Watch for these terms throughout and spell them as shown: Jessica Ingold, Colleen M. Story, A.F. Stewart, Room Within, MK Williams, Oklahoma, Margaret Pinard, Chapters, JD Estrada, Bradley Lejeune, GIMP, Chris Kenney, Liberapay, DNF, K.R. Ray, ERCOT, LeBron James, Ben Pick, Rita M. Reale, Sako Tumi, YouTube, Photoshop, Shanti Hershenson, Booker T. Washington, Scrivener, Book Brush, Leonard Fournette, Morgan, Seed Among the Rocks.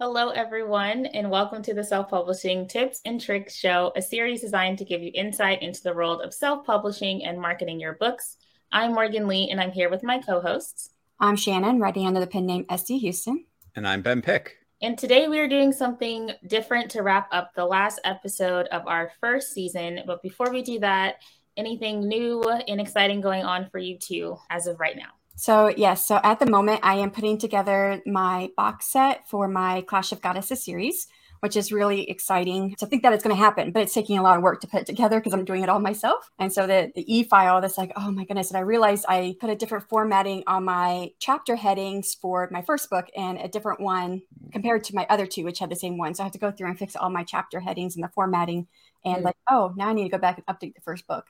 Hello, everyone, and welcome to the Self-Publishing Tips and Tricks Show, a series designed to give you insight into the world of self-publishing and marketing your books. I'm Morgan Lee, and I'm here with my co-hosts. I'm Shannon, writing under the pen name SD Houston. And I'm Ben Pick. And today we are doing something different to wrap up the last episode of our first season. But before we do that, anything new and exciting going on for you two as of right now? So yes, so at the moment I am putting together my box set for my Clash of Goddesses series, which is really exciting to think that it's going to happen, but it's taking a lot of work to put it together because I'm doing it all myself. And so the e-file that's like, oh my goodness. And I realized I put a different formatting on my chapter headings for my first book and a different one compared to my other two, which had the same one. So I have to go through and fix all my chapter headings and the formatting and like, oh, now I need to go back and update the first book.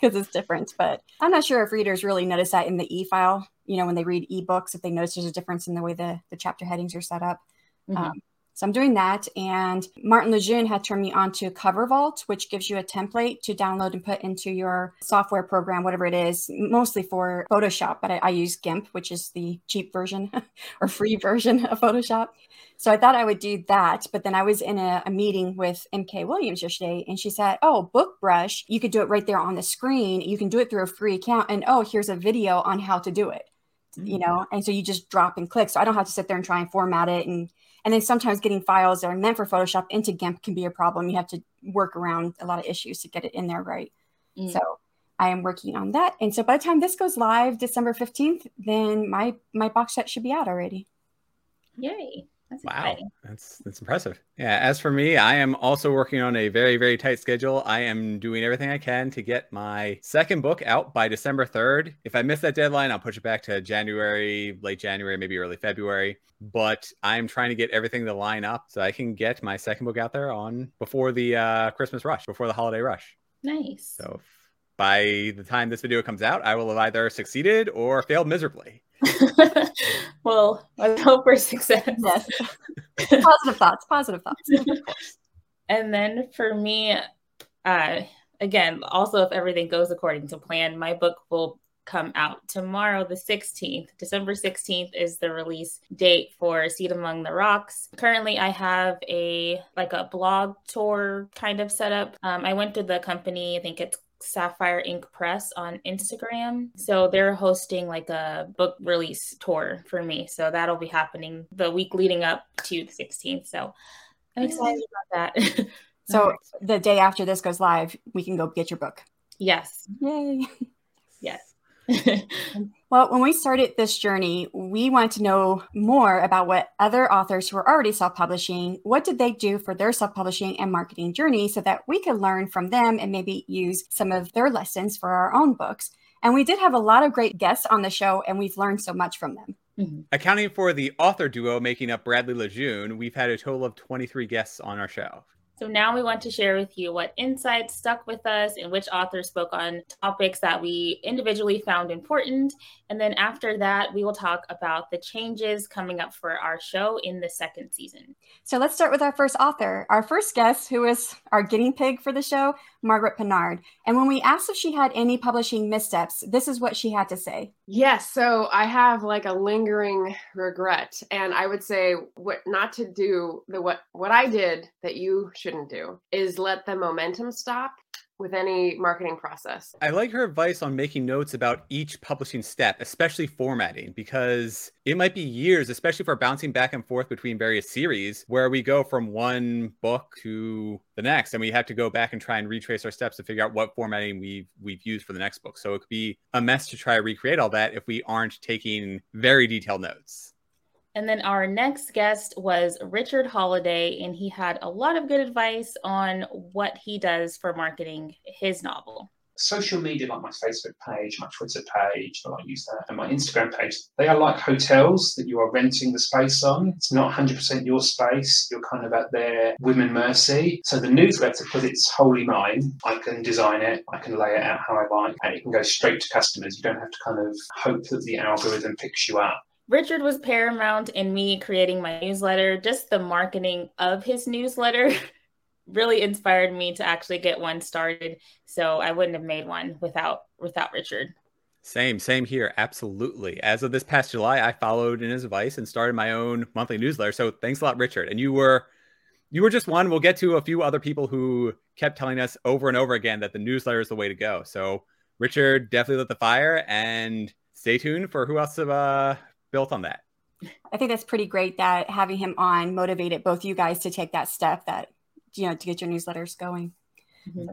Because it's different, but I'm not sure if readers really notice that in the e-file, you know, when they read ebooks, if they notice there's a difference in the way the chapter headings are set up. So I'm doing that. And Martin Lejeune had turned me on to CoverVault, which gives you a template to download and put into your software program, whatever it is, mostly for Photoshop. But I use GIMP, which is the cheap version or free version of Photoshop. So I thought I would do that. But then I was in a meeting with MK Williams yesterday, and she said, oh, Book Brush, you could do it right there on the screen. You can do it through a free account. And oh, here's a video on how to do it, you know, and so you just drop and click. So I don't have to sit there and try and format it And then sometimes getting files that are meant for Photoshop into GIMP can be a problem. You have to work around a lot of issues to get it in there right. Mm. So I am working on that. And so by the time this goes live, December 15th, then my box set should be out already. Yay. Wow. That's impressive. Yeah. As for me, I am also working on a very, very tight schedule. I am doing everything I can to get my second book out by December 3rd. If I miss that deadline, I'll push it back to January, late January, maybe early February. But I'm trying to get everything to line up so I can get my second book out there before the Christmas rush, before the holiday rush. Nice. So by the time this video comes out, I will have either succeeded or failed miserably. Well, I hope for success. Yes. Positive thoughts. And then for me, again, also if everything goes according to plan, my book will come out tomorrow, the 16th. December 16th is the release date for Seed Among the Rocks. Currently, I have a blog tour kind of setup. I went to the company, I think it's Sapphire Ink Press on Instagram. So they're hosting a book release tour for me. So that'll be happening the week leading up to the 16th. So I'm excited about that. So the day after this goes live, we can go get your book. Yes. Yay. Yes. Well, when we started this journey, we wanted to know more about what other authors who are already self-publishing, what did they do for their self-publishing and marketing journey so that we could learn from them and maybe use some of their lessons for our own books. And we did have a lot of great guests on the show, and we've learned so much from them. Mm-hmm. Accounting for the author duo making up Bradley Lejeune, we've had a total of 23 guests on our show. So now we want to share with you what insights stuck with us and which authors spoke on topics that we individually found important. And then after that, we will talk about the changes coming up for our show in the second season. So let's start with our first author. Our first guest, who is our guinea pig for the show, Margaret Pinard. And when we asked if she had any publishing missteps, this is what she had to say. Yes. So I have a lingering regret. And I would say what not to do, what I did that you shouldn't do is let the momentum stop with any marketing process. I like her advice on making notes about each publishing step, especially formatting, because it might be years, especially if we're bouncing back and forth between various series where we go from one book to the next, and we have to go back and try and retrace our steps to figure out what formatting we've used for the next book. So it could be a mess to try to recreate all that if we aren't taking very detailed notes. And then our next guest was Richard Holliday, and he had a lot of good advice on what he does for marketing his novel. Social media, like my Facebook page, my Twitter page, I use that, and my Instagram page, they are like hotels that you are renting the space on. It's not 100% your space. You're kind of at their whim and mercy. So the newsletter, because it's wholly mine, I can design it, I can lay it out how I like, and it can go straight to customers. You don't have to kind of hope that the algorithm picks you up. Richard was paramount in me creating my newsletter. Just the marketing of his newsletter really inspired me to actually get one started. So I wouldn't have made one without Richard. Same here. Absolutely. As of this past July, I followed in his advice and started my own monthly newsletter. So thanks a lot, Richard. And you were just one. We'll get to a few other people who kept telling us over and over again that the newsletter is the way to go. So Richard definitely lit the fire, and stay tuned for who else have built on that. I think that's pretty great that having him on motivated both you guys to take that step that, you know, to get your newsletters going. Mm-hmm.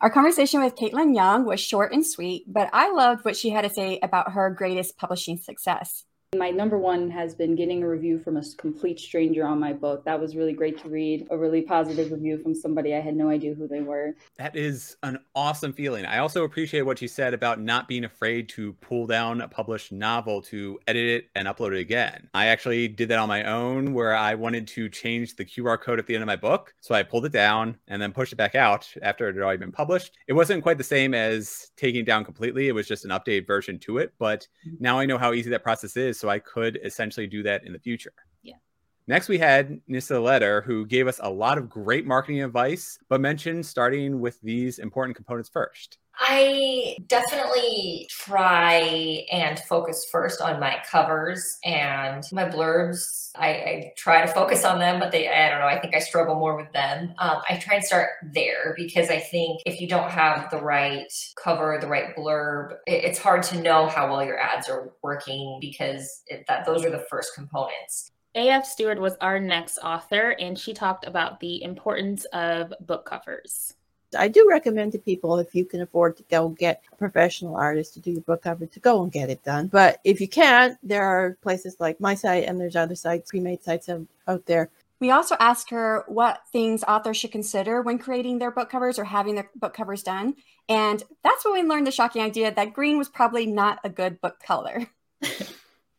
Our conversation with Caitlin Young was short and sweet, but I loved what she had to say about her greatest publishing success. My number one has been getting a review from a complete stranger on my book. That was really great to read, a really positive review from somebody I had no idea who they were. That is an awesome feeling. I also appreciate what you said about not being afraid to pull down a published novel to edit it and upload it again. I actually did that on my own, where I wanted to change the QR code at the end of my book. So I pulled it down and then pushed it back out after it had already been published. It wasn't quite the same as taking it down completely. It was just an updated version to it. But now I know how easy that process is. So I could essentially do that in the future. Yeah. Next, we had Nisa Leder, who gave us a lot of great marketing advice, but mentioned starting with these important components first. I definitely try and focus first on my covers and my blurbs. I try to focus on them, but I don't know, I think I struggle more with them. I try and start there, because I think if you don't have the right cover, the right blurb, it's hard to know how well your ads are working, because those are the first components. A.F. Stewart was our next author, and she talked about the importance of book covers. I do recommend to people, if you can afford to go get a professional artist to do your book cover, to go and get it done. But if you can't, there are places like my site, and there's other sites, pre-made sites out there. We also asked her what things authors should consider when creating their book covers or having their book covers done. And that's when we learned the shocking idea that green was probably not a good book color.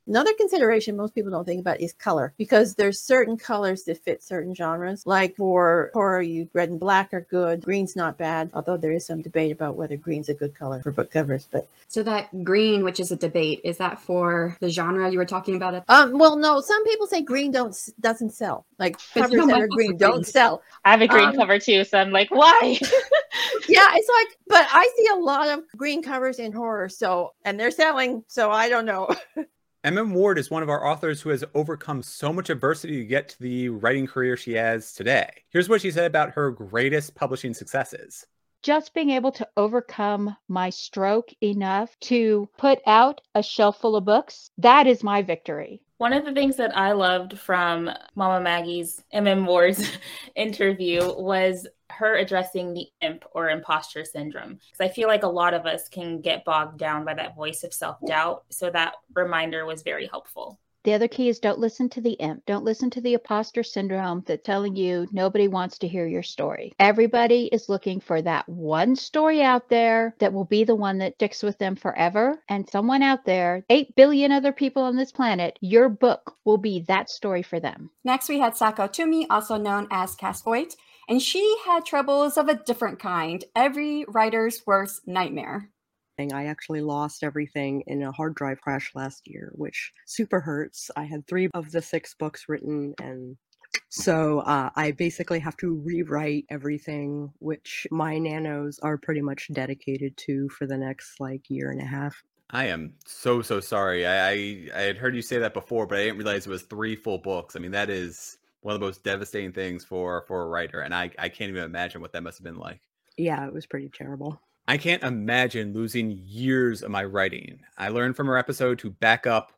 Another consideration most people don't think about is color, because there's certain colors that fit certain genres. Like for horror, red and black are good. Green's not bad, although there is some debate about whether green's a good color for book covers. But so that green, which is a debate, is that for the genre you were talking about? Well, no. Some people say green doesn't sell. Like covers that are green don't sell. I have a green cover too, so I'm like, why? Yeah, it's like, but I see a lot of green covers in horror, and they're selling. So I don't know. M.M. Ward is one of our authors who has overcome so much adversity to get to the writing career she has today. Here's what she said about her greatest publishing successes. Just being able to overcome my stroke enough to put out a shelf full of books, that is my victory. One of the things that I loved from Mama Maggie's, M.M. Ward's interview was her addressing the imp or imposter syndrome. Because I feel like a lot of us can get bogged down by that voice of self-doubt. So that reminder was very helpful. The other key is don't listen to the imp. Don't listen to the imposter syndrome that's telling you nobody wants to hear your story. Everybody is looking for that one story out there that will be the one that sticks with them forever. And someone out there, 8 billion other people on this planet, your book will be that story for them. Next, we had Sako Tumi, also known as Cass Voight, and she had troubles of a different kind. Every writer's worst nightmare. I actually lost everything in a hard drive crash last year, which super hurts. I had 3 of the 6 books written, and so I basically have to rewrite everything, which my nanos are pretty much dedicated to for the next year and a half. I am so sorry. I had heard you say that before, but I didn't realize it was 3 full books. I mean, that is one of the most devastating things for a writer, and I can't even imagine what that must have been like. Yeah, it was pretty terrible. I can't imagine losing years of my writing. I learned from her episode to back up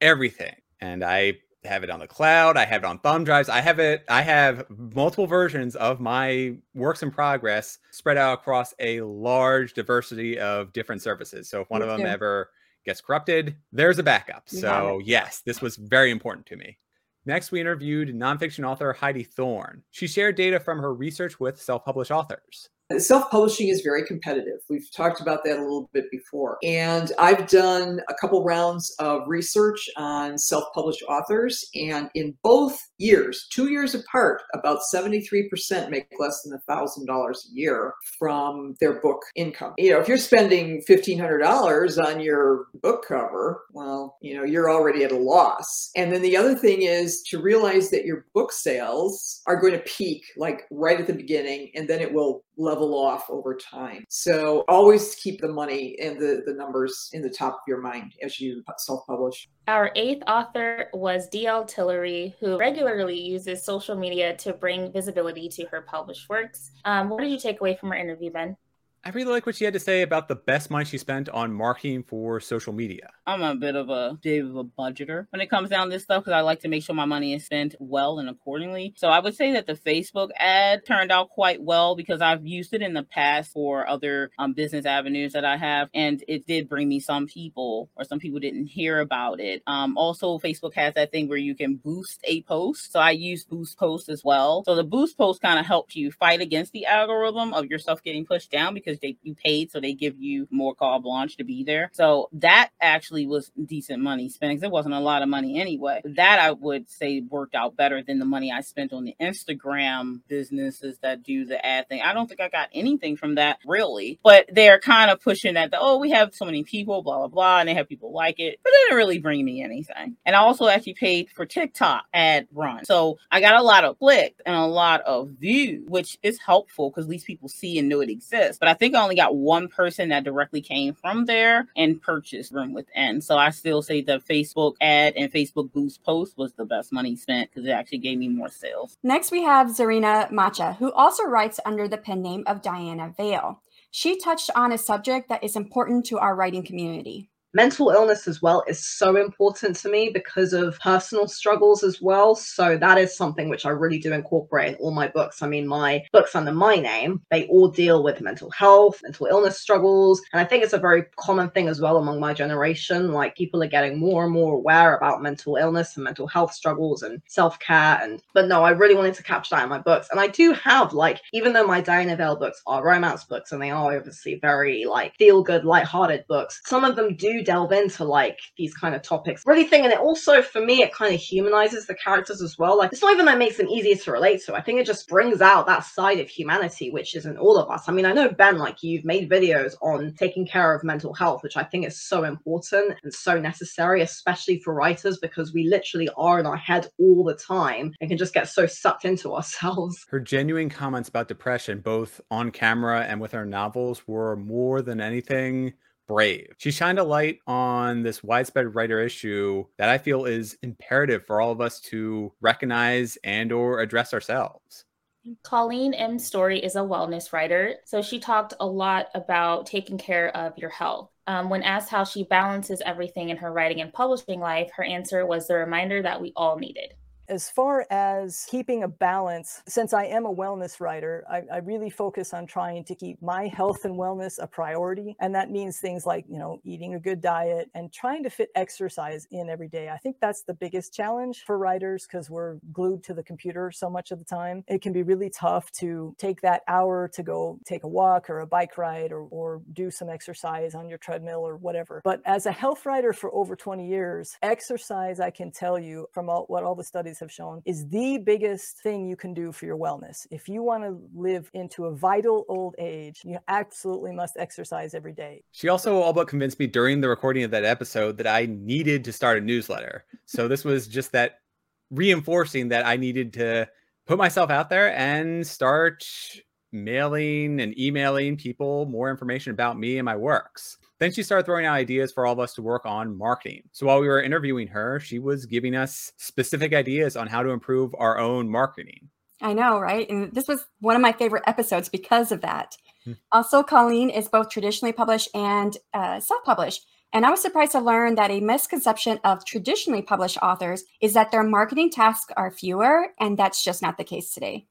everything. And I have it on the cloud. I have it on thumb drives. I have multiple versions of my works in progress spread out across a large diversity of different services. So if one of them ever gets corrupted, there's a backup. So yes, this was very important to me. Next, we interviewed nonfiction author Heidi Thorne. She shared data from her research with self-published authors. Self-publishing is very competitive. We've talked about that a little bit before. And I've done a couple rounds of research on self-published authors. And in both years, 2 years apart, about 73% make less than $1,000 a year from their book income. You know, if you're spending $1,500 on your book cover, well, you know, you're already at a loss. And then the other thing is to realize that your book sales are going to peak right at the beginning, and then it will level off over time. So always keep the money and the numbers in the top of your mind as you self-publish. Our eighth author was D.L. Tillery, who regularly uses social media to bring visibility to her published works. What did you take away from our interview, Ben? I really like what she had to say about the best money she spent on marketing for social media. I'm a bit of a budgeter when it comes down to this stuff, because I like to make sure my money is spent well and accordingly. So I would say that the Facebook ad turned out quite well, because I've used it in the past for other business avenues that I have. And it did bring me some people, or some people didn't hear about it. Also, Facebook has that thing where you can boost a post. So I use boost posts as well. So the boost post kind of helped you fight against the algorithm of your stuff getting pushed down, because you paid, so they give you more carte blanche to be there. So that actually was decent money spent, because it wasn't a lot of money anyway. That I would say worked out better than the money I spent on the Instagram businesses that do the ad thing. I don't think I got anything from that really, but they're kind of pushing that, we have so many people, blah, blah, blah, and they have people like it, but they didn't really bring me anything. And I also actually paid for TikTok ad run. So I got a lot of clicks and a lot of views, which is helpful because these people see and know it exists. But I think I only got one person that directly came from there and purchased Room Within. So I still say the Facebook ad and Facebook boost post was the best money spent, because it actually gave me more sales. Next, we have Zarina Macha, who also writes under the pen name of Diana Vale. She touched on a subject that is important to our writing community. Mental illness as well is so important to me because of personal struggles as well. So that is something which I really do incorporate in all my books. I mean, my books under my name, they all deal with mental health, mental illness struggles. And I think it's a very common thing as well among my generation. Like, people are getting more and more aware about mental illness and mental health struggles and self-care. But no, I really wanted to capture that in my books. And I do have, even though my Diana Vale books are romance books, and they are obviously very, feel-good, lighthearted books, some of them do delve into these kind of topics, really thing. And it also, for me, it kind of humanizes the characters as well. It's not even that it makes them easier to relate to. I think it just brings out that side of humanity, which is in all of us. I mean, I know, Ben, you've made videos on taking care of mental health, which I think is so important and so necessary, especially for writers, because we literally are in our head all the time and can just get so sucked into ourselves. Her genuine comments about depression, both on camera and with her novels, were more than anything brave. She shined a light on this widespread writer issue that I feel is imperative for all of us to recognize and or address ourselves. Colleen M. Story is a wellness writer, so she talked a lot about taking care of your health. When asked how she balances everything in her writing and publishing life, her answer was the reminder that we all needed. As far as keeping a balance, since I am a wellness writer, I really focus on trying to keep my health and wellness a priority. And that means things like, eating a good diet and trying to fit exercise in every day. I think that's the biggest challenge for writers, because we're glued to the computer so much of the time. It can be really tough to take that hour to go take a walk or a bike ride or do some exercise on your treadmill or whatever. But as a health writer for over 20 years, exercise, I can tell you from what all the studies have shown, is the biggest thing you can do for your wellness. If you want to live into a vital old age, you absolutely must exercise every day. She also all but convinced me during the recording of that episode that I needed to start a newsletter. So this was just that reinforcing that I needed to put myself out there and start mailing and emailing people more information about me and my works. Then she started throwing out ideas for all of us to work on marketing. So while we were interviewing her, she was giving us specific ideas on how to improve our own marketing. I know, right? And this was one of my favorite episodes because of that. Also, Colleen is both traditionally published and self-published. And I was surprised to learn that a misconception of traditionally published authors is that their marketing tasks are fewer, and that's just not the case today.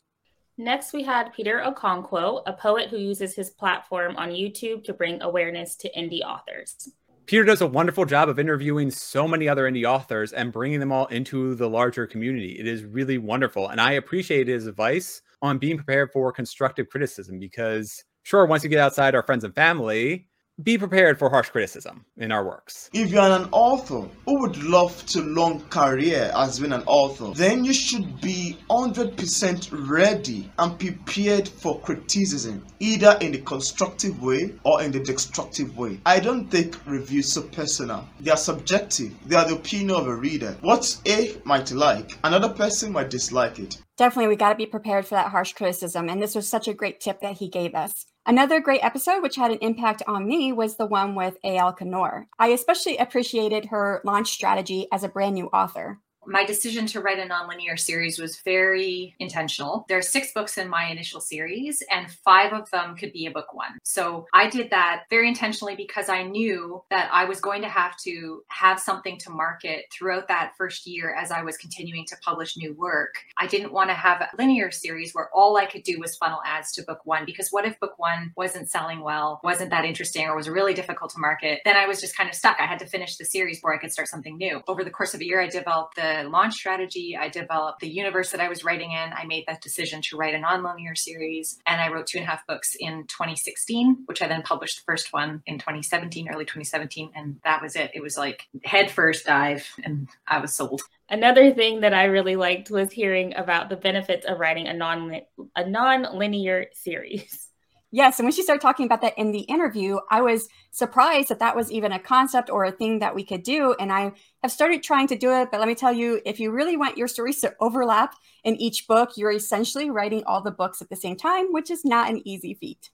Next, we had Peter Okonkwo, a poet who uses his platform on YouTube to bring awareness to indie authors. Peter does a wonderful job of interviewing so many other indie authors and bringing them all into the larger community. It is really wonderful. And I appreciate his advice on being prepared for constructive criticism, because sure, once you get outside our friends and family, be prepared for harsh criticism in our works. If you are an author who would love to long career as being an author, then you should be 100% ready and prepared for criticism, either in the constructive way or in the destructive way. I don't take reviews so personal. They are subjective. They are the opinion of a reader. What A might like, another person might dislike it. Definitely, we got to be prepared for that harsh criticism. And this was such a great tip that he gave us. Another great episode, which had an impact on me, was the one with A.L. Knorr. I especially appreciated her launch strategy as a brand new author. My decision to write a nonlinear series was very intentional. There are 6 books in my initial series, and 5 of them could be a book one. So I did that very intentionally because I knew that I was going to have something to market throughout that first year as I was continuing to publish new work. I didn't want to have a linear series where all I could do was funnel ads to book one, because what if book one wasn't selling well, wasn't that interesting, or was really difficult to market? Then I was just kind of stuck. I had to finish the series where I could start something new. Over the course of a year, I developed the launch strategy. I developed the universe that I was writing in. I made that decision to write a nonlinear series, and I wrote 2.5 books in 2016, which I then published the first one in 2017, early 2017. And that was it. It was like head first dive, and I was sold. Another thing that I really liked was hearing about the benefits of writing a non-linear series. Yes. And when she started talking about that in the interview, I was surprised that that was even a concept or a thing that we could do. And I have started trying to do it. But let me tell you, if you really want your stories to overlap in each book, you're essentially writing all the books at the same time, which is not an easy feat.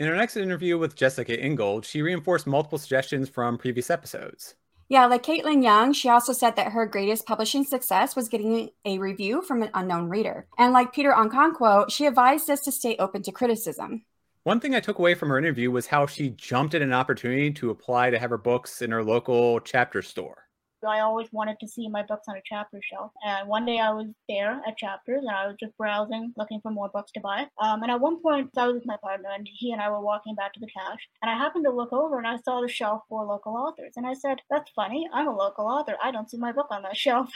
In our next interview with Jessica Ingold, she reinforced multiple suggestions from previous episodes. Yeah, like Caitlin Young, she also said that her greatest publishing success was getting a review from an unknown reader. And like Peter Okonkwo, she advised us to stay open to criticism. One thing I took away from her interview was how she jumped at an opportunity to apply to have her books in her local Chapter store. I always wanted to see my books on a Chapter shelf. And one day I was there at Chapters, and I was just browsing, looking for more books to buy. And at one point, I was with my partner, and he and I were walking back to the cache. And I happened to look over, and I saw the shelf for local authors. And I said, that's funny. I'm a local author. I don't see my book on that shelf.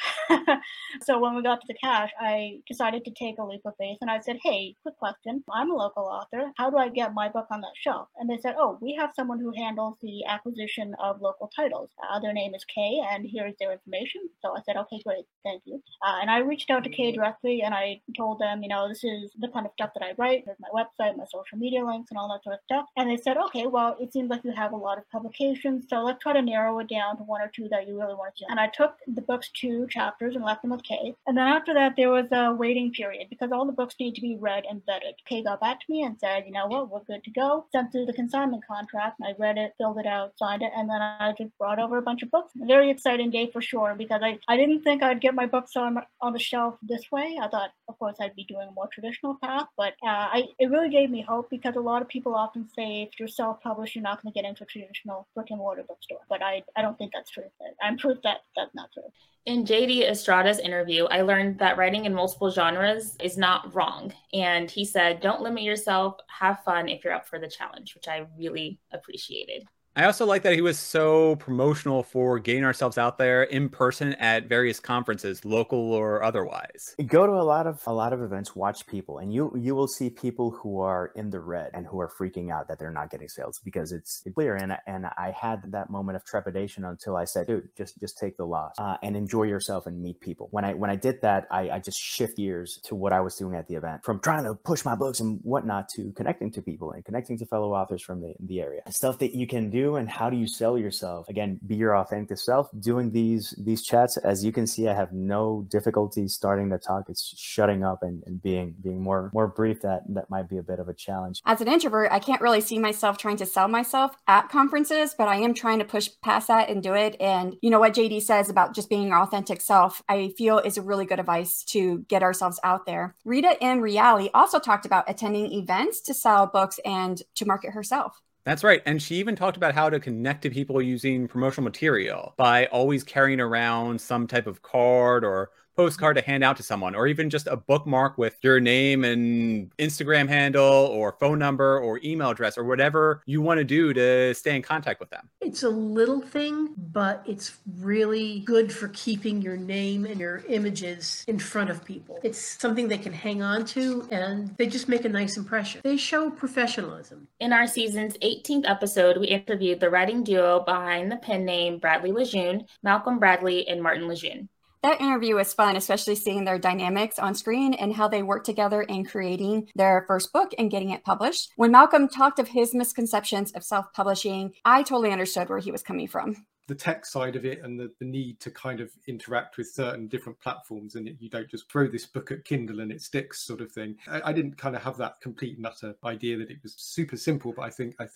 So when we got to the cache, I decided to take a leap of faith. And I said, hey, quick question. I'm a local author. How do I get my book on that shelf? And they said, oh, we have someone who handles the acquisition of local titles. Their name is Kay, and here is their information. So I said, okay, great, thank you. And I reached out to Kay directly, and I told them, this is the kind of stuff that I write. There's my website, my social media links, and all that sort of stuff. And they said, okay, well, it seems like you have a lot of publications, so let's try to narrow it down to one or two that you really want to do. And I took the books to Chapters and left them with Kay. And then after that, there was a waiting period because all the books need to be read and vetted. Kay got back to me and said, we're good to go. Sent through the consignment contract, and I read it, filled it out, signed it, and then I just brought over a bunch of books. Very exciting day for sure, because I didn't think I'd get my books on the shelf this way. I thought, of course, I'd be doing a more traditional path, but it really gave me hope, because a lot of people often say if you're self-published, you're not going to get into a traditional brick-and-mortar bookstore, but I don't think that's true. I'm proof that that's not true. In JD Estrada's interview, I learned that writing in multiple genres is not wrong. And he said, don't limit yourself, have fun if you're up for the challenge, which I really appreciated. I also like that he was so promotional for getting ourselves out there in person at various conferences, local or otherwise. Go to a lot of events, watch people, and you will see people who are in the red and who are freaking out that they're not getting sales, because it's clear. And I had that moment of trepidation until I said, dude, just take the loss and enjoy yourself and meet people. When I did that, I just shift gears to what I was doing at the event, from trying to push my books and whatnot to connecting to people and connecting to fellow authors from the area. Stuff that you can do. And how do you sell yourself? Again, be your authentic self. Doing these chats, as you can see, I have no difficulty starting the talk. It's shutting up and being more brief. That might be a bit of a challenge. As an introvert, I can't really see myself trying to sell myself at conferences, but I am trying to push past that and do it. And you know what JD says about just being your authentic self, I feel is a really good advice to get ourselves out there. Rita M. Reale also talked about attending events to sell books and to market herself. That's right. And she even talked about how to connect to people using promotional material by always carrying around some type of card or postcard to hand out to someone, or even just a bookmark with your name and Instagram handle or phone number or email address or whatever you want to do to stay in contact with them. It's a little thing, but it's really good for keeping your name and your images in front of people. It's something they can hang on to, and they just make a nice impression. They show professionalism. In our season's 18th episode, we interviewed the writing duo behind the pen name Bradley Lejeune, Malcolm Bradley and Martin Lejeune. That interview was fun, especially seeing their dynamics on screen and how they worked together in creating their first book and getting it published. When Malcolm talked of his misconceptions of self-publishing, I totally understood where he was coming from. the tech side of it and the need to kind of interact with certain different platforms, and you don't just throw this book at Kindle and it sticks sort of thing. I didn't kind of have that complete and utter idea that it was super simple, but I think I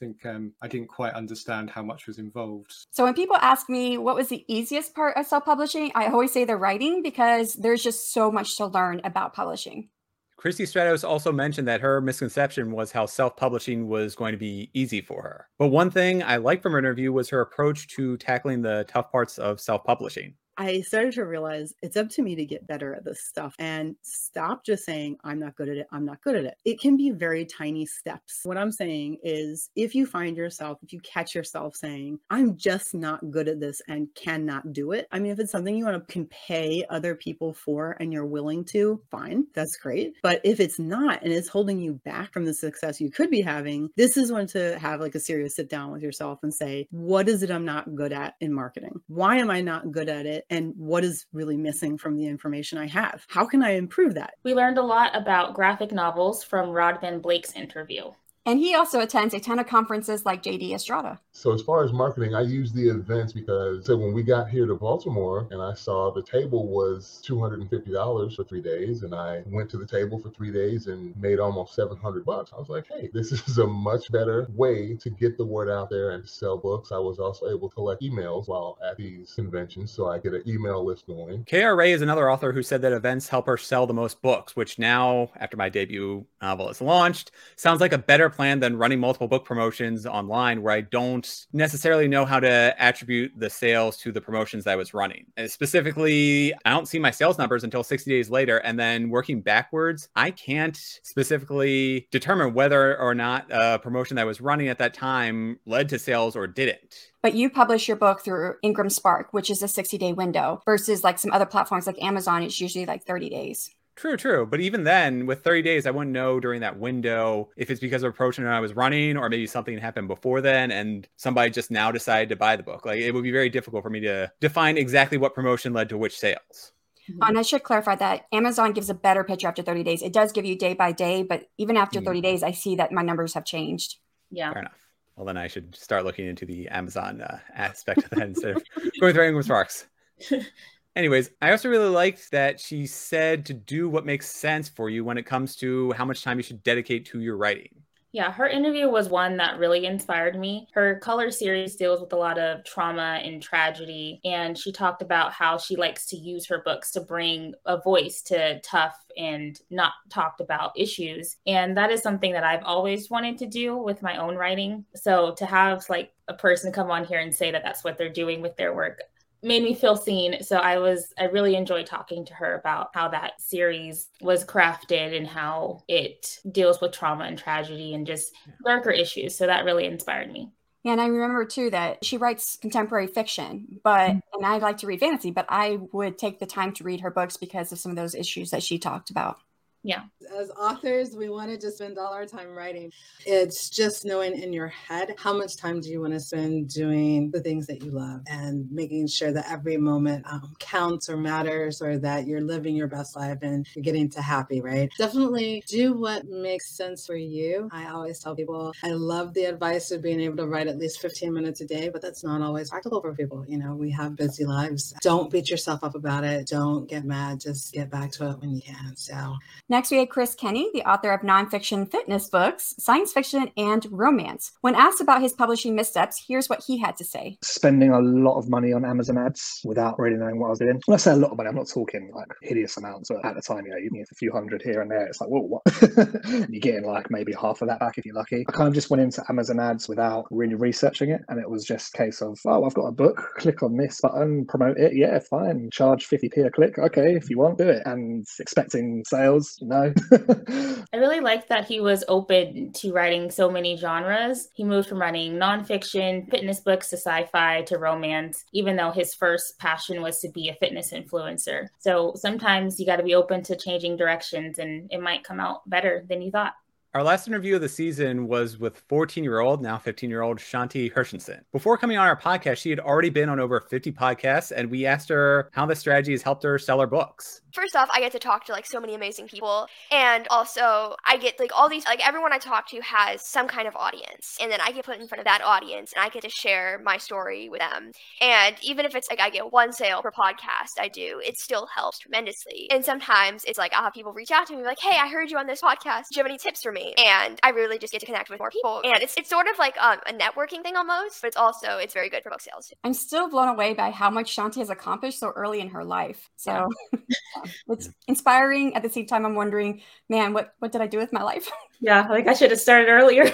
didn't quite understand how much was involved. So when people ask me what was the easiest part of self-publishing, I always say the writing, because there's just so much to learn about publishing. Christy Stratos also mentioned that her misconception was how self-publishing was going to be easy for her. But one thing I liked from her interview was her approach to tackling the tough parts of self-publishing. I started to realize it's up to me to get better at this stuff and stop just saying, I'm not good at it. I'm not good at it. It can be very tiny steps. What I'm saying is if you catch yourself saying, I'm just not good at this and cannot do it. I mean, if it's something you want to can pay other people for and you're willing to, fine, that's great. But if it's not, and it's holding you back from the success you could be having, this is when to have like a serious sit down with yourself and say, what is it I'm not good at in marketing? Why am I not good at it? And what is really missing from the information I have? How can I improve that? We learned a lot about graphic novels from Rod Van Blake's interview. And he also attends a ton of conferences like J.D. Estrada. So as far as marketing, I use the events because when we got here to Baltimore and I saw the table was $250 for 3 days, and I went to the table for 3 days and made almost $700. I was like, hey, this is a much better way to get the word out there and to sell books. I was also able to collect emails while at these conventions, so I get an email list going. K.R. Ray is another author who said that events help her sell the most books, which now, after my debut novel is launched, sounds like a better plan than running multiple book promotions online, where I don't necessarily know how to attribute the sales to the promotions that I was running. And specifically, I don't see my sales numbers until 60 days later. And then working backwards, I can't specifically determine whether or not a promotion that I was running at that time led to sales or didn't. But you publish your book through IngramSpark, which is a 60-day window, versus like some other platforms like Amazon, it's usually like 30 days. True. But even then, with 30 days, I wouldn't know during that window if it's because of a promotion I was running, or maybe something happened before then and somebody just now decided to buy the book. Like, it would be very difficult for me to define exactly what promotion led to which sales. Mm-hmm. And I should clarify that Amazon gives a better picture after 30 days. It does give you day by day, but even after 30 days, I see that my numbers have changed. Yeah. Fair enough. Well, then I should start looking into the Amazon aspect of that instead of going through IngramSpark. Anyways, I also really liked that she said to do what makes sense for you when it comes to how much time you should dedicate to your writing. Yeah, her interview was one that really inspired me. Her Color series deals with a lot of trauma and tragedy, and she talked about how she likes to use her books to bring a voice to tough and not talked about issues. And that is something that I've always wanted to do with my own writing. So to have like a person come on here and say that that's what they're doing with their work made me feel seen. So I really enjoyed talking to her about how that series was crafted and how it deals with trauma and tragedy and just darker issues. So that really inspired me. And I remember too that she writes contemporary fiction, but and I like to read fantasy, but I would take the time to read her books because of some of those issues that she talked about. Yeah. As authors, we want to just spend all our time writing. It's just knowing in your head, how much time do you want to spend doing the things that you love and making sure that every moment counts or matters, or that you're living your best life and you're getting to happy, right? Definitely do what makes sense for you. I always tell people, I love the advice of being able to write at least 15 minutes a day, but that's not always practical for people. You know, we have busy lives. Don't beat yourself up about it. Don't get mad. Just get back to it when you can. So... Next, we had Chris Kenney, the author of nonfiction fitness books, science fiction, and romance. When asked about his publishing missteps, here's what he had to say. Spending a lot of money on Amazon ads without really knowing what I was doing. When I say a lot of money, I'm not talking like hideous amounts, but at the time, you know, you can get a few hundred here and there. It's like, whoa, what? You're getting like maybe half of that back if you're lucky. I kind of just went into Amazon ads without really researching it. And it was just a case of, oh, I've got a book, click on this button, promote it. Yeah, fine. Charge 50p a click. Okay, if you want, do it. And expecting sales. No. I really liked that he was open to writing so many genres. He moved from writing nonfiction, fitness books to sci-fi to romance, even though his first passion was to be a fitness influencer. So sometimes you got to be open to changing directions and it might come out better than you thought. Our last interview of the season was with 14-year-old, now 15-year-old, Shanti Hershenson. Before coming on our podcast, she had already been on over 50 podcasts, and we asked her how this strategy has helped her sell her books. First off, I get to talk to, so many amazing people, and also I get, all these, everyone I talk to has some kind of audience, and then I get put in front of that audience, and I get to share my story with them. And even if it's, I get one sale per podcast I do, it still helps tremendously. And sometimes it's, I'll have people reach out to me, hey, I heard you on this podcast. Do you have any tips for me? And I really just get to connect with more people. And it's sort of a networking thing almost, but it's very good for book sales. I'm still blown away by how much Shanti has accomplished so early in her life. So it's inspiring. At the same time, I'm wondering, man, what did I do with my life? Yeah, I think I should have started earlier.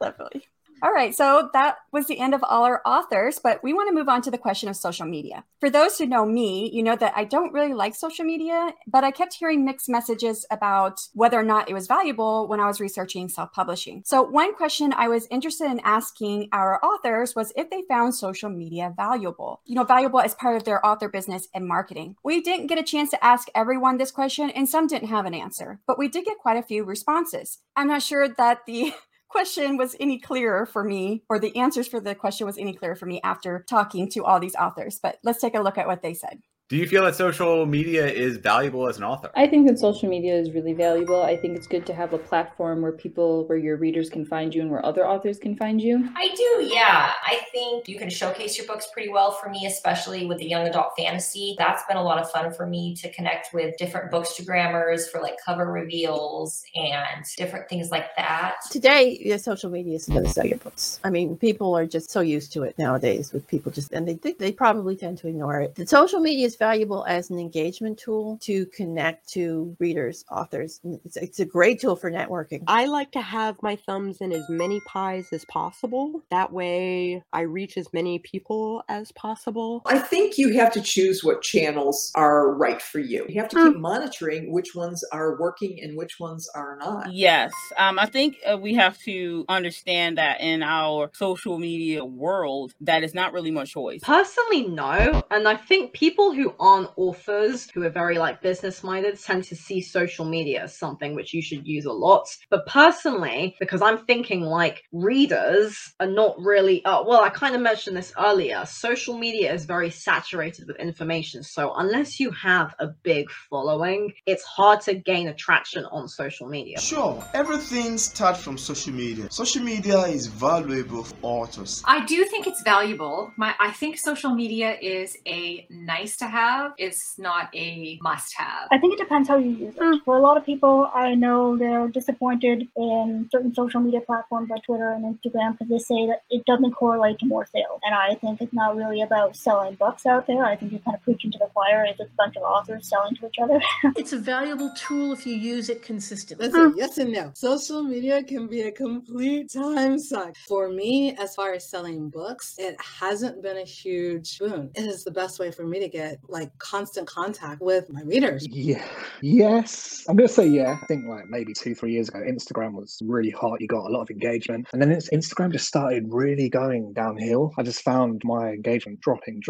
Definitely. All right, so that was the end of all our authors, but we want to move on to the question of social media. For those who know me, you know that I don't really like social media, but I kept hearing mixed messages about whether or not it was valuable when I was researching self-publishing. So one question I was interested in asking our authors was if they found social media valuable, valuable as part of their author business and marketing. We didn't get a chance to ask everyone this question, and some didn't have an answer, but we did get quite a few responses. I'm not sure that the question was any clearer for me, or the answers for the question was any clearer for me after talking to all these authors. But let's take a look at what they said. Do you feel that social media is valuable as an author? I think that social media is really valuable. I think it's good to have a platform where your readers can find you and where other authors can find you. I do, yeah. I think you can showcase your books pretty well for me, especially with the young adult fantasy. That's been a lot of fun for me to connect with different bookstagrammers for cover reveals and different things like that. Today, social media is going to sell your books. People are just so used to it nowadays with people and they think they probably tend to ignore it. The social media is valuable as an engagement tool to connect to readers, authors. It's a great tool for networking. I like to have my thumbs in as many pies as possible. That way I reach as many people as possible. I think you have to choose what channels are right for you. You have to keep monitoring which ones are working and which ones are not. Yes. I think we have to understand that in our social media world, that is not really much choice. Personally, no. And I think people who aren't authors, who are very business minded, tend to see social media as something which you should use a lot. But personally, because I'm thinking readers are not really, I kind of mentioned this earlier, social media is very saturated with information. So unless you have a big following, it's hard to gain attraction on social media. Sure, everything starts from social media. Social media is valuable for authors. I do think it's valuable. I think social media is a nice to have. It's not a must-have. I think it depends how you use it. For a lot of people, I know they're disappointed in certain social media platforms like Twitter and Instagram because they say that it doesn't correlate to more sales. And I think it's not really about selling books out there. I think you're kind of preaching to the choir. It's a bunch of authors selling to each other. It's a valuable tool if you use it consistently. Listen, yes and no. Social media can be a complete time suck. For me, as far as selling books, it hasn't been a huge boon. It is the best way for me to get constant contact with my readers. Yeah. Yes. I'm going to say yeah. I think maybe 2-3 years ago, Instagram was really hot. You got a lot of engagement. And then Instagram just started really going downhill. I just found my engagement dropping.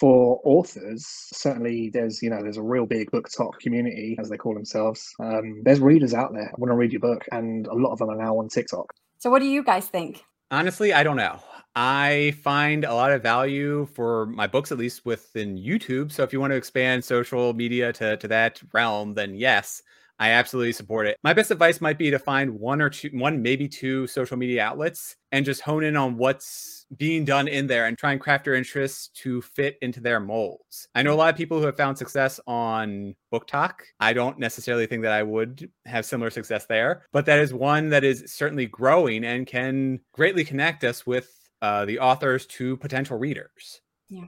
For authors, certainly there's, there's a real big BookTok community, as they call themselves. There's readers out there. I want to read your book. And a lot of them are now on TikTok. So what do you guys think? Honestly, I don't know. I find a lot of value for my books, at least within YouTube. So if you want to expand social media to that realm, then yes, I absolutely support it. My best advice might be to find one, maybe two social media outlets and just hone in on what's being done in there and try and craft your interests to fit into their molds. I know a lot of people who have found success on BookTok. I don't necessarily think that I would have similar success there, but that is one that is certainly growing and can greatly connect us with the authors to potential readers. Yeah.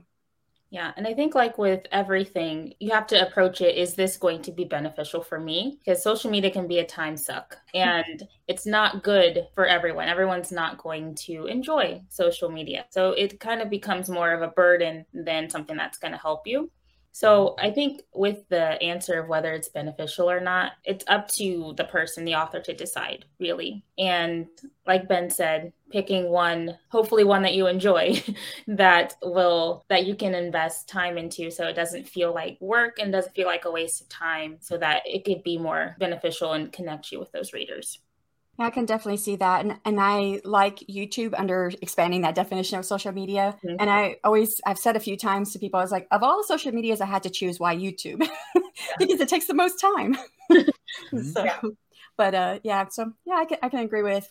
Yeah. And I think with everything, you have to approach it. Is this going to be beneficial for me? Because social media can be a time suck and it's not good for everyone. Everyone's not going to enjoy social media. So it kind of becomes more of a burden than something that's going to help you. So I think with the answer of whether it's beneficial or not, it's up to the person, the author, to decide, really. And like Ben said, picking one, hopefully one that you enjoy, that you can invest time into, so it doesn't feel like work and doesn't feel like a waste of time, so that it could be more beneficial and connect you with those readers. I can definitely see that. And I like YouTube under expanding that definition of social media. Mm-hmm. And I've said a few times to people, I was like, of all the social medias, I had to choose, why YouTube? Yeah. Because it takes the most time. Mm-hmm. I can agree with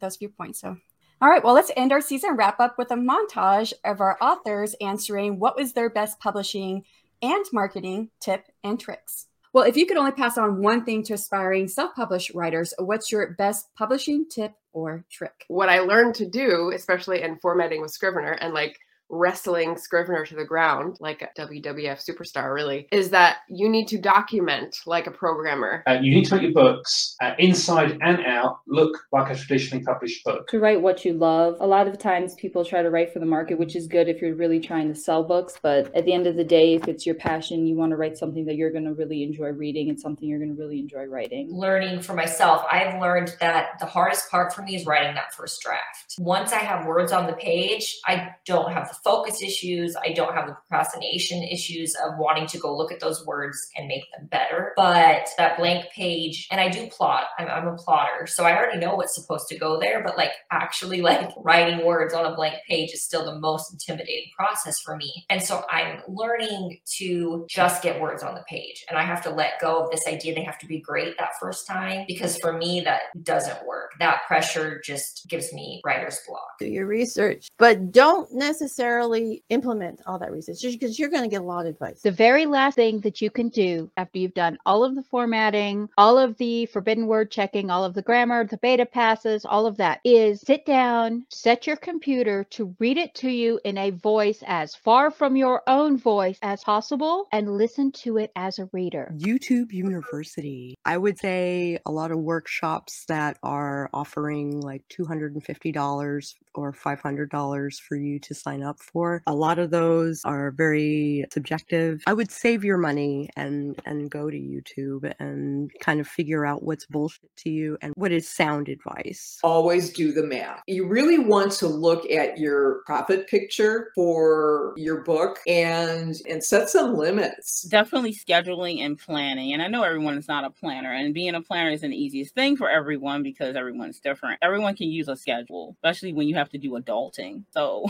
those viewpoints. So, all right, well, let's end our season wrap up with a montage of our authors answering what was their best publishing and marketing tip and tricks. Well, if you could only pass on one thing to aspiring self-published writers, what's your best publishing tip or trick? What I learned to do, especially in formatting with Scrivener and like wrestling Scrivener to the ground, like a WWF superstar really, is that you need to document like a programmer. You need to make your books inside and out look like a traditionally published book. To write what you love. A lot of times people try to write for the market, which is good if you're really trying to sell books, but at the end of the day, if it's your passion, you want to write something that you're going to really enjoy reading and something you're going to really enjoy writing. Learning for myself, I've learned that the hardest part for me is writing that first draft. Once I have words on the page, I don't have the focus issues. I don't have the procrastination issues of wanting to go look at those words and make them better. But that blank page, and I do plot, I'm a plotter. So I already know what's supposed to go there, but like actually like writing words on a blank page is still the most intimidating process for me. And so I'm learning to just get words on the page, and I have to let go of this idea they have to be great that first time, because for me, that doesn't work. That pressure just gives me writer's block. Do your research, but don't necessarily implement all that research, because you're going to get a lot of advice. The very last thing that you can do after you've done all of the formatting, all of the forbidden word checking, all of the grammar, the beta passes, all of that, is sit down, set your computer to read it to you in a voice as far from your own voice as possible, and listen to it as a reader. YouTube University. I would say a lot of workshops that are offering like $250 or $500 for you to sign up for. A lot of those are very subjective. I would save your money and go to YouTube and kind of figure out what's bullshit to you and what is sound advice. Always do the math. You really want to look at your profit picture for your book and set some limits. Definitely scheduling and planning. And I know everyone is not a planner, and being a planner isn't the easiest thing for everyone because everyone's different. Everyone can use a schedule, especially when you have to do adulting. So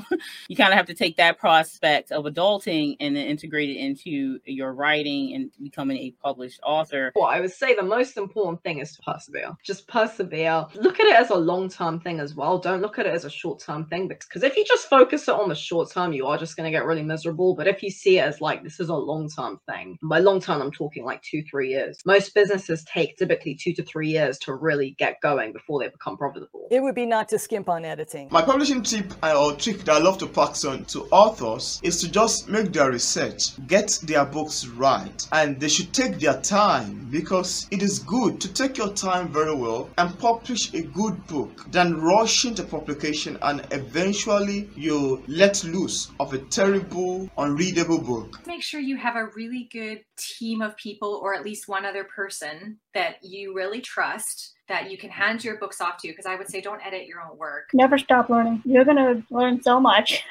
you kind of have to take that prospect of adulting and then integrate it into your writing and becoming a published author. Well, I would say the most important thing is to persevere. Just persevere. Look at it as a long-term thing as well. Don't look at it as a short-term thing, because if you just focus it on the short-term, you are just going to get really miserable. But if you see it as like, this is a long-term thing. By long-term, I'm talking like 2-3 years. Most businesses take typically 2 to 3 years to really get going before they become profitable. It would be not to skimp on editing. My publishing tip or trick that I love to pass on to authors is to just make their research, get their books right, and they should take their time, because it is good to take your time very well and publish a good book than rush into publication and eventually you let loose of a terrible, unreadable book. Make sure you have a really good team of people, or at least one other person that you really trust, that you can hand your books off to, because I would say don't edit your own work. Never stop learning. You're going to learn so much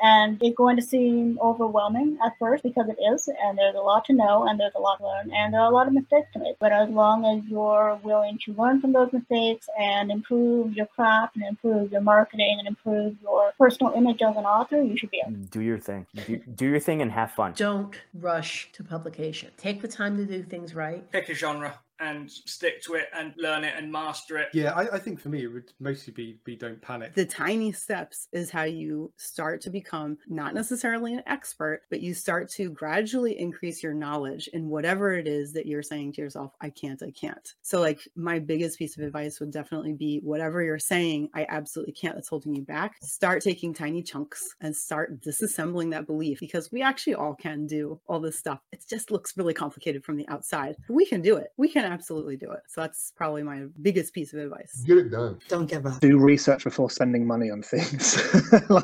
and it's going to seem overwhelming at first, because it is, and there's a lot to know and there's a lot to learn and there are a lot of mistakes to make. But as long as you're willing to learn from those mistakes and improve your craft and improve your marketing and improve your personal image as an author, you should be able to. Do your thing. Do your thing and have fun. Don't rush to publication. Take the time to do things right. Pick a genre and stick to it and learn it and master it. Yeah, I think for me, it would mostly be don't panic. The tiny steps is how you start to become not necessarily an expert, but you start to gradually increase your knowledge in whatever it is that you're saying to yourself, I can't. So like my biggest piece of advice would definitely be whatever you're saying, I absolutely can't, that's holding you back. Start taking tiny chunks and start disassembling that belief, because we actually all can do all this stuff. It just looks really complicated from the outside. We can do it. We can can absolutely do it. So that's probably my biggest piece of advice. Get it done. Don't give up. Do research before spending money on things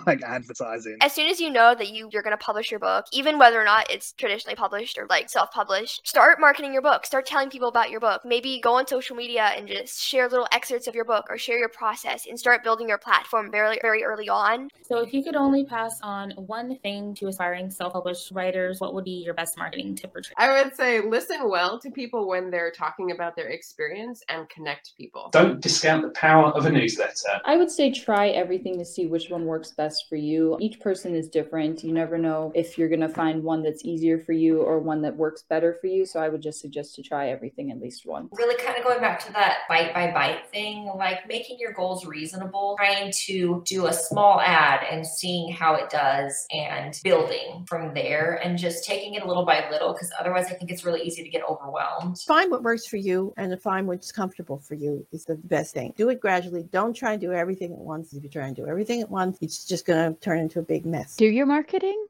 like advertising. As soon as you know that you're going to publish your book, even whether or not it's traditionally published or like self-published, start marketing your book. Start telling people about your book. Maybe go on social media and just share little excerpts of your book or share your process and start building your platform very, very early on. So if you could only pass on one thing to aspiring self-published writers, what would be your best marketing tip or trick? I would say listen well to people when they're talking about their experience and connect people. Don't discount the power of a newsletter. I would say try everything to see which one works best for you. Each person is different. You never know if you're going to find one that's easier for you or one that works better for you. So I would just suggest to try everything, at least one. Really kind of going back to that bite by bite thing, like making your goals reasonable, trying to do a small ad and seeing how it does and building from there and just taking it little by little, because otherwise I think it's really easy to get overwhelmed. Find what works for you and find what's comfortable for you is the best thing. Do it gradually. Don't try and do everything at once. If you try and do everything at once, it's just going to turn into a big mess. Do your marketing.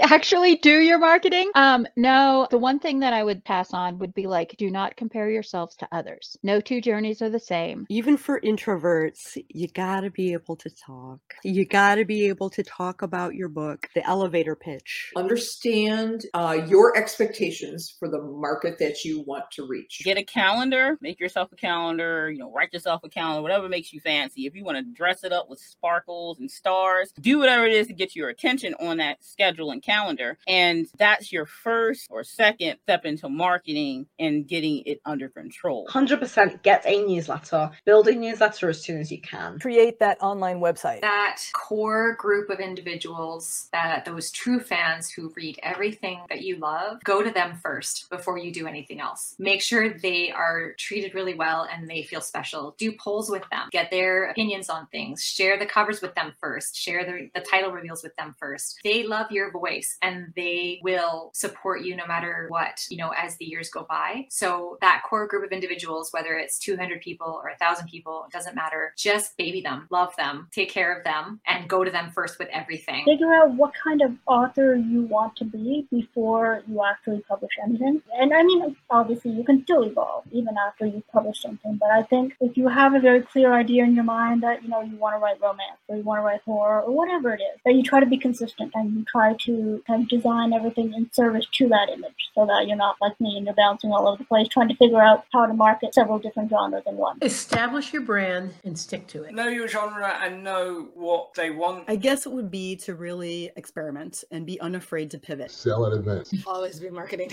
Actually do your marketing. No, the one thing that I would pass on would be like, do not compare yourselves to others. No two journeys are the same. Even for introverts, you gotta be able to talk. You gotta be able to talk about your book, the elevator pitch. Understand your expectations for the market that you want to reach. Get a calendar, make yourself a calendar, write yourself a calendar, whatever makes you fancy. If you want to dress it up with sparkles and stars, do whatever it is to get your attention on that schedule and calendar, and that's your first or second step into marketing and getting it under control. 100% get a newsletter. Build a newsletter as soon as you can. Create that online website. That core group of individuals, those true fans who read everything that you love, go to them first before you do anything else. Make sure they are treated really well and they feel special. Do polls with them. Get their opinions on things. Share the covers with them first. Share the title reveals with them first. They love your voice and they will support you no matter what, as the years go by. So that core group of individuals, whether it's 200 people or 1,000 people, it doesn't matter. Just baby them, love them, take care of them, and go to them first with everything. Figure out what kind of author you want to be before you actually publish anything. And I mean, obviously you can still evolve even after you publish something, but I think if you have a very clear idea in your mind that, you want to write romance or you want to write horror or whatever it is, that you try to be consistent and you try to kind of design everything in service to that image so that you're not like me and you're bouncing all over the place trying to figure out how to market several different genres in one. Establish your brand and stick to it. Know your genre and know what they want. I guess it would be to really experiment and be unafraid to pivot. Sell at events. Always be marketing.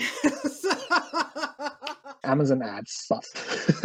Amazon ads sucks.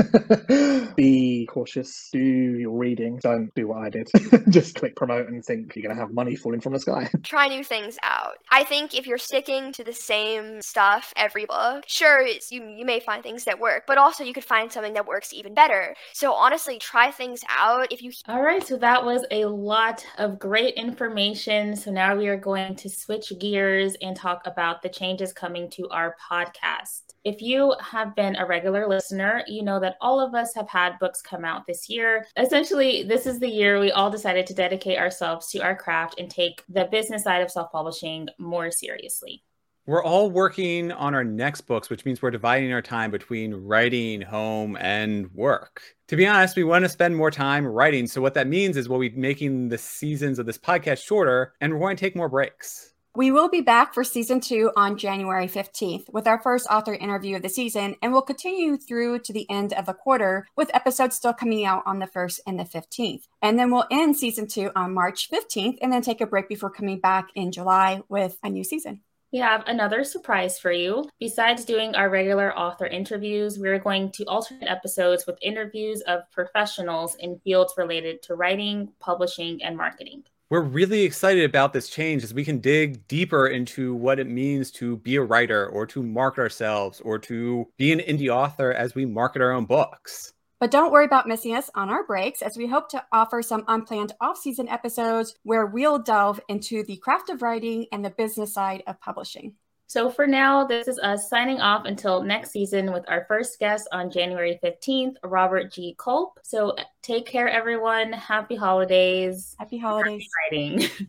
Be cautious. Do your reading. Don't do what I did. Just click promote and think you're going to have money falling from the sky. Try new things out. I think if you're sticking to the same stuff every book, sure, you may find things that work, but also you could find something that works even better. So honestly, try things out. All right, so that was a lot of great information. So now we are going to switch gears and talk about the changes coming to our podcast. If you have been a regular listener, you know that all of us have had books come out this year. Essentially, this is the year we all decided to dedicate ourselves to our craft and take the business side of self-publishing more seriously. We're all working on our next books, which means we're dividing our time between writing, home, and work. To be honest, we want to spend more time writing. So what that means is we'll be making the seasons of this podcast shorter, and we're going to take more breaks. We will be back for season 2 on January 15th with our first author interview of the season, and we'll continue through to the end of the quarter with episodes still coming out on the 1st and the 15th. And then we'll end season 2 on March 15th and then take a break before coming back in July with a new season. We have another surprise for you. Besides doing our regular author interviews, we're going to alternate episodes with interviews of professionals in fields related to writing, publishing, and marketing. We're really excited about this change as we can dig deeper into what it means to be a writer or to market ourselves or to be an indie author as we market our own books. But don't worry about missing us on our breaks, as we hope to offer some unplanned off-season episodes where we'll delve into the craft of writing and the business side of publishing. So for now, this is us signing off until next season with our first guest on January 15th, Robert G. Culp. So take care, everyone. Happy holidays. Happy holidays. Happy writing.